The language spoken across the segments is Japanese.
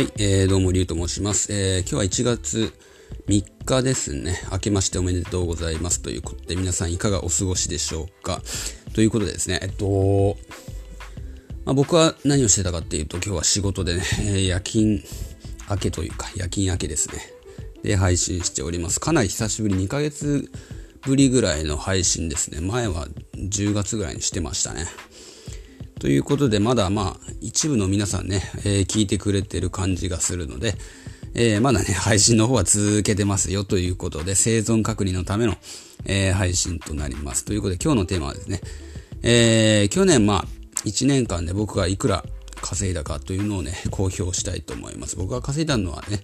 はい、どうもリュウと申します。今日は1月3日ですね。明けましておめでとうございますということで、皆さんいかがお過ごしでしょうかということでですね、僕は何をしてたかっていうと、今日は仕事でね、夜勤明けというか夜勤明けですねで配信しております。かなり久しぶり、2ヶ月ぶりぐらいの配信ですね。前は10月ぐらいにしてましたね。ということで、まだ一部の皆さんね、聞いてくれてる感じがするので、まだね、配信の方は続けてますよということで、生存確認のための、配信となります。ということで、今日のテーマはですね、去年1年間で僕がいくら稼いだかというのをね、公表したいと思います。僕が稼いだのはね、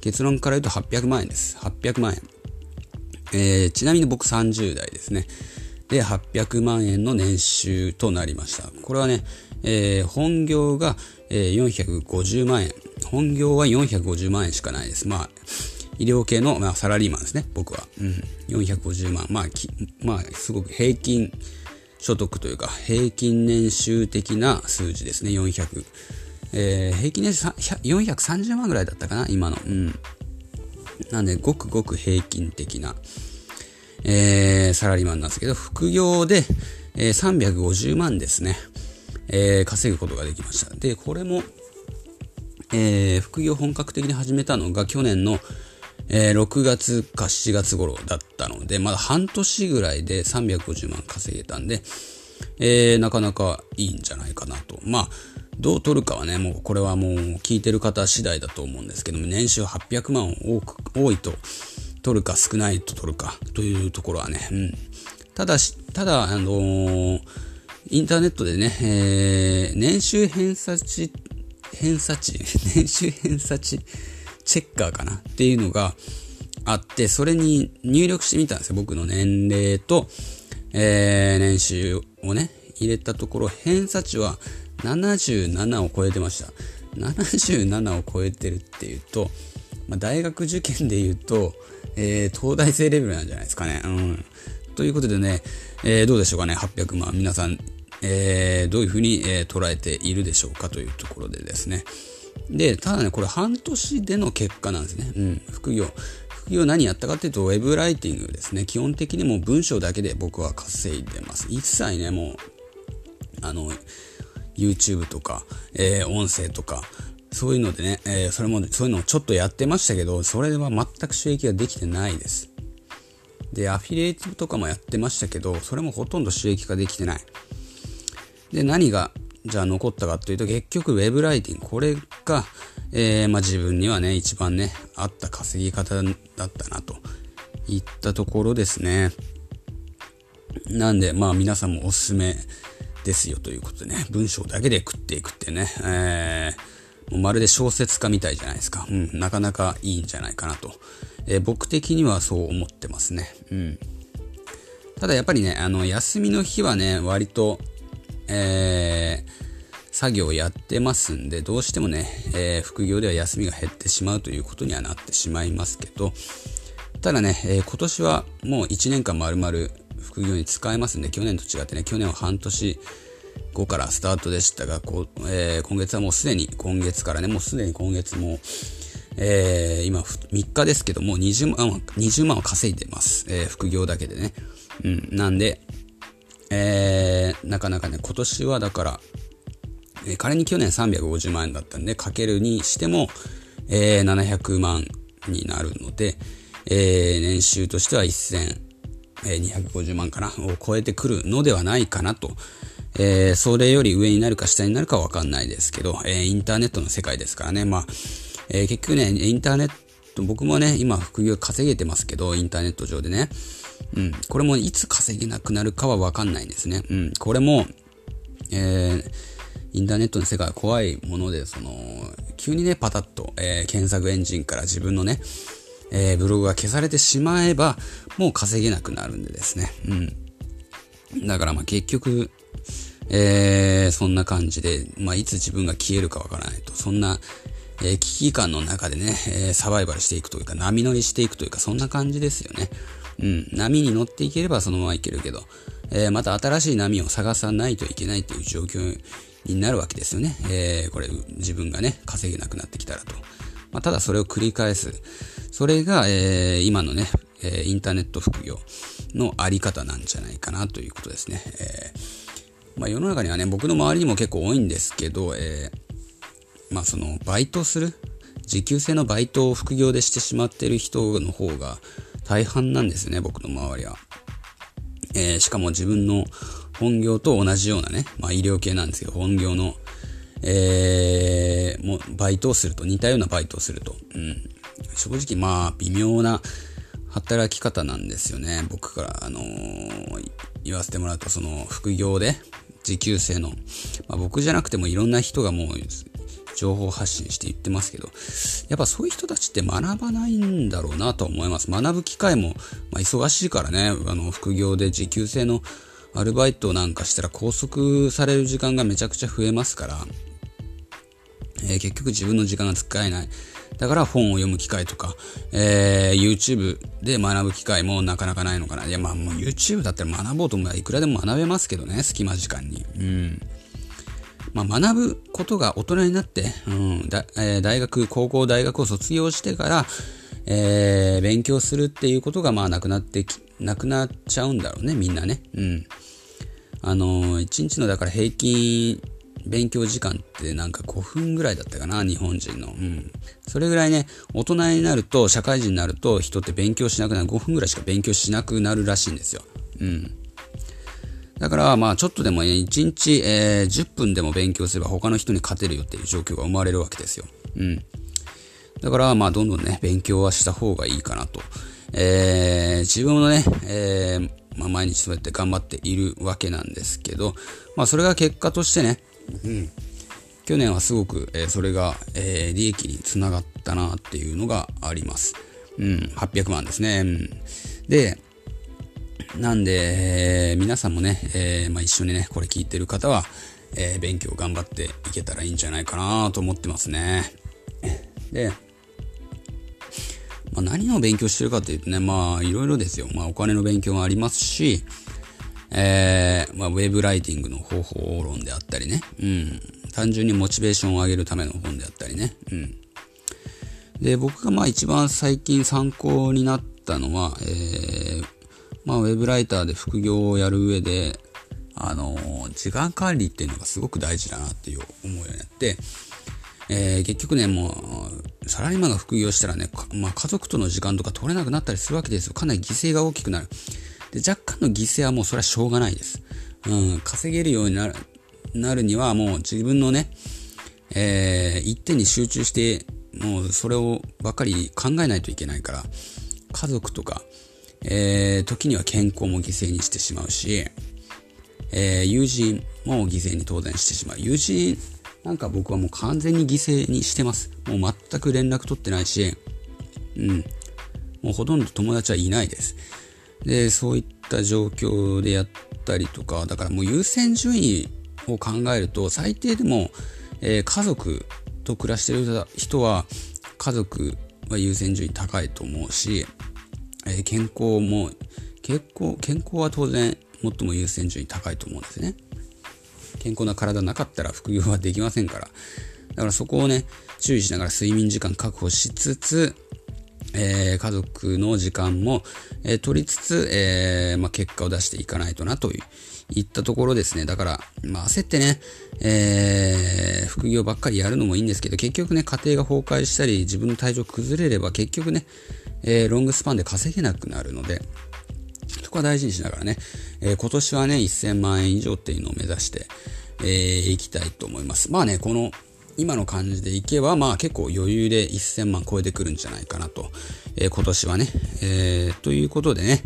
結論から言うと800万円です。800万円。ちなみに僕30代ですね。で、800万円の年収となりました。これはね、本業が450万円。本業は450万円しかないです。医療系の、サラリーマンですね、僕は。450万。すごく平均所得というか、平均年収的な数字ですね、400。平均年収430万ぐらいだったかな、今の。なんで、ごくごく平均的な。サラリーマンなんですけど、副業で、350万ですね、稼ぐことができました。で、これも、副業本格的に始めたのが去年の、6月か7月頃だったので、まだ半年ぐらいで350万稼げたんで、なかなかいいんじゃないかなと。どう取るかはね、もうこれはもう聞いてる方次第だと思うんですけども、年収800万を多いと取るか少ないと取るかというところはね、ただ、インターネットでね、年収偏差値チェッカーかなっていうのがあって、それに入力してみたんですよ。僕の年齢と、年収をね、入れたところ、偏差値は77を超えてました。77を超えてるっていうと、大学受験で言うと、東大生レベルなんじゃないですかね。ということでね、どうでしょうかね、800万。皆さん、どういうふうに、捉えているでしょうかというところでですね。で、ただね、これ半年での結果なんですね。副業何やったかっていうと、ウェブライティングですね。基本的にもう文章だけで僕は稼いでます。一切ね、もう、YouTube とか、音声とか、そういうのでね、そういうのをちょっとやってましたけど、それは全く収益ができてないです。で、アフィリエイトとかもやってましたけど、それもほとんど収益ができてない。で、何が、じゃあ残ったかというと、結局ウェブライティング。これが、自分にはね、一番ね、合った稼ぎ方だったなといったところですね。なんで、皆さんもおすすめですよということでね、文章だけで食っていくってね、まるで小説家みたいじゃないですか。なかなかいいんじゃないかなと。僕的にはそう思ってますね。ただやっぱりね、休みの日はね、割と、作業やってますんで、どうしてもね、副業では休みが減ってしまうということにはなってしまいますけど、ただね、今年はもう1年間丸々副業に使えますんで、去年と違ってね、去年は半年、後からスタートでしたが、今月はもうすでに今月からね、もうすでに今月も、今3日ですけども、20万を稼いでます。副業だけでね。なんで、なかなかね、今年はだから、仮に去年350万円だったんで、かけるにしても、700万になるので、年収としては1250万かな、を超えてくるのではないかなと。それより上になるか下になるかわかんないですけど、インターネットの世界ですからね。結局ね、インターネット、僕もね、今副業稼げてますけど、インターネット上でね。これもいつ稼げなくなるかはわかんないんですね。これも、インターネットの世界は怖いもので、急にね、パタッと、検索エンジンから自分のね、ブログが消されてしまえば、もう稼げなくなるんでですね。だから結局、そんな感じで、いつ自分が消えるかわからないと、そんな、危機感の中でね、サバイバルしていくというか、波乗りしていくというか、そんな感じですよね。波に乗っていければそのままいけるけど、また新しい波を探さないといけないという状況になるわけですよね。これ自分がね稼げなくなってきたらと、ただそれを繰り返す、それが、今のね、インターネット副業のあり方なんじゃないかなということですね。世の中にはね、僕の周りにも結構多いんですけど、そのバイトする、時給制のバイトを副業でしてしまっている人の方が大半なんですね、僕の周りは。しかも自分の本業と同じようなね、医療系なんですけど、本業のもうバイトをすると、似たようなバイトをすると、正直微妙な働き方なんですよね。僕から言わせてもらうと、その副業で時給制の、僕じゃなくてもいろんな人がもう情報発信して言ってますけど、やっぱそういう人たちって学ばないんだろうなと思います。学ぶ機会も、忙しいからね、副業で時給制のアルバイトなんかしたら拘束される時間がめちゃくちゃ増えますから、結局自分の時間が使えない。だから本を読む機会とか、YouTube で学ぶ機会もなかなかないのかな。もう YouTube だったら学ぼうと思えばいくらでも学べますけどね、隙間時間に。学ぶことが大人になって、大学、高校、大学を卒業してから、勉強するっていうことがなくなっちゃうんだろうね、みんなね。一日のだから平均勉強時間って5分ぐらいだったかな、日本人の。それぐらいね、大人になると、社会人になると人って勉強しなくなる、5分ぐらいしか勉強しなくなるらしいんですよ。だからちょっとでもね、1日、10分でも勉強すれば他の人に勝てるよっていう状況が生まれるわけですよ。だからどんどんね、勉強はした方がいいかなと。自分もね、毎日そうやって頑張っているわけなんですけど、それが結果としてね、去年はすごく、それが、利益につながったなっていうのがあります。800万ですね。で、なんで、皆さんもね、一緒にね、これ聞いてる方は、勉強頑張っていけたらいいんじゃないかなと思ってますね。で、何を勉強してるかというとね、いろいろですよ。お金の勉強もありますし、ウェブライティングの方法論であったりね、単純にモチベーションを上げるための本であったりね、で、僕が一番最近参考になったのは、ウェブライターで副業をやる上で、時間管理っていうのがすごく大事だなっていう思いをやって、結局ね、サラリーマンが副業したらね、家族との時間とか取れなくなったりするわけですよ。かなり犠牲が大きくなる。で、若干の犠牲はもうそれはしょうがないです。稼げるようになるにはもう自分のね、一点に集中して、もうそれをばっかり考えないといけないから、家族とか、時には健康も犠牲にしてしまうし、友人も犠牲に当然してしまう。友人なんか僕はもう完全に犠牲にしてます。もう全く連絡取ってないし、もうほとんど友達はいないです。で、そういった状況でやったりとか、だからもう優先順位を考えると、最低でも、家族と暮らしてる人は、家族は優先順位高いと思うし、健康も、健康は当然最も優先順位高いと思うんですね。健康な体なかったら副業はできませんから。だからそこをね、注意しながら睡眠時間確保しつつ、家族の時間も、取りつつ、結果を出していかないとなといったところですね。だから、焦ってね、副業ばっかりやるのもいいんですけど、結局ね、家庭が崩壊したり、自分の体調崩れれば結局ね、ロングスパンで稼げなくなるので、そこは大事にしながらね、今年はね、1000万円以上っていうのを目指して、いきたいと思います。この今の感じでいけば、結構余裕で1000万超えてくるんじゃないかなと、今年はね、ということでね、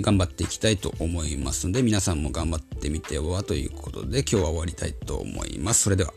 頑張っていきたいと思いますので、皆さんも頑張ってみてはということで、今日は終わりたいと思います。それでは。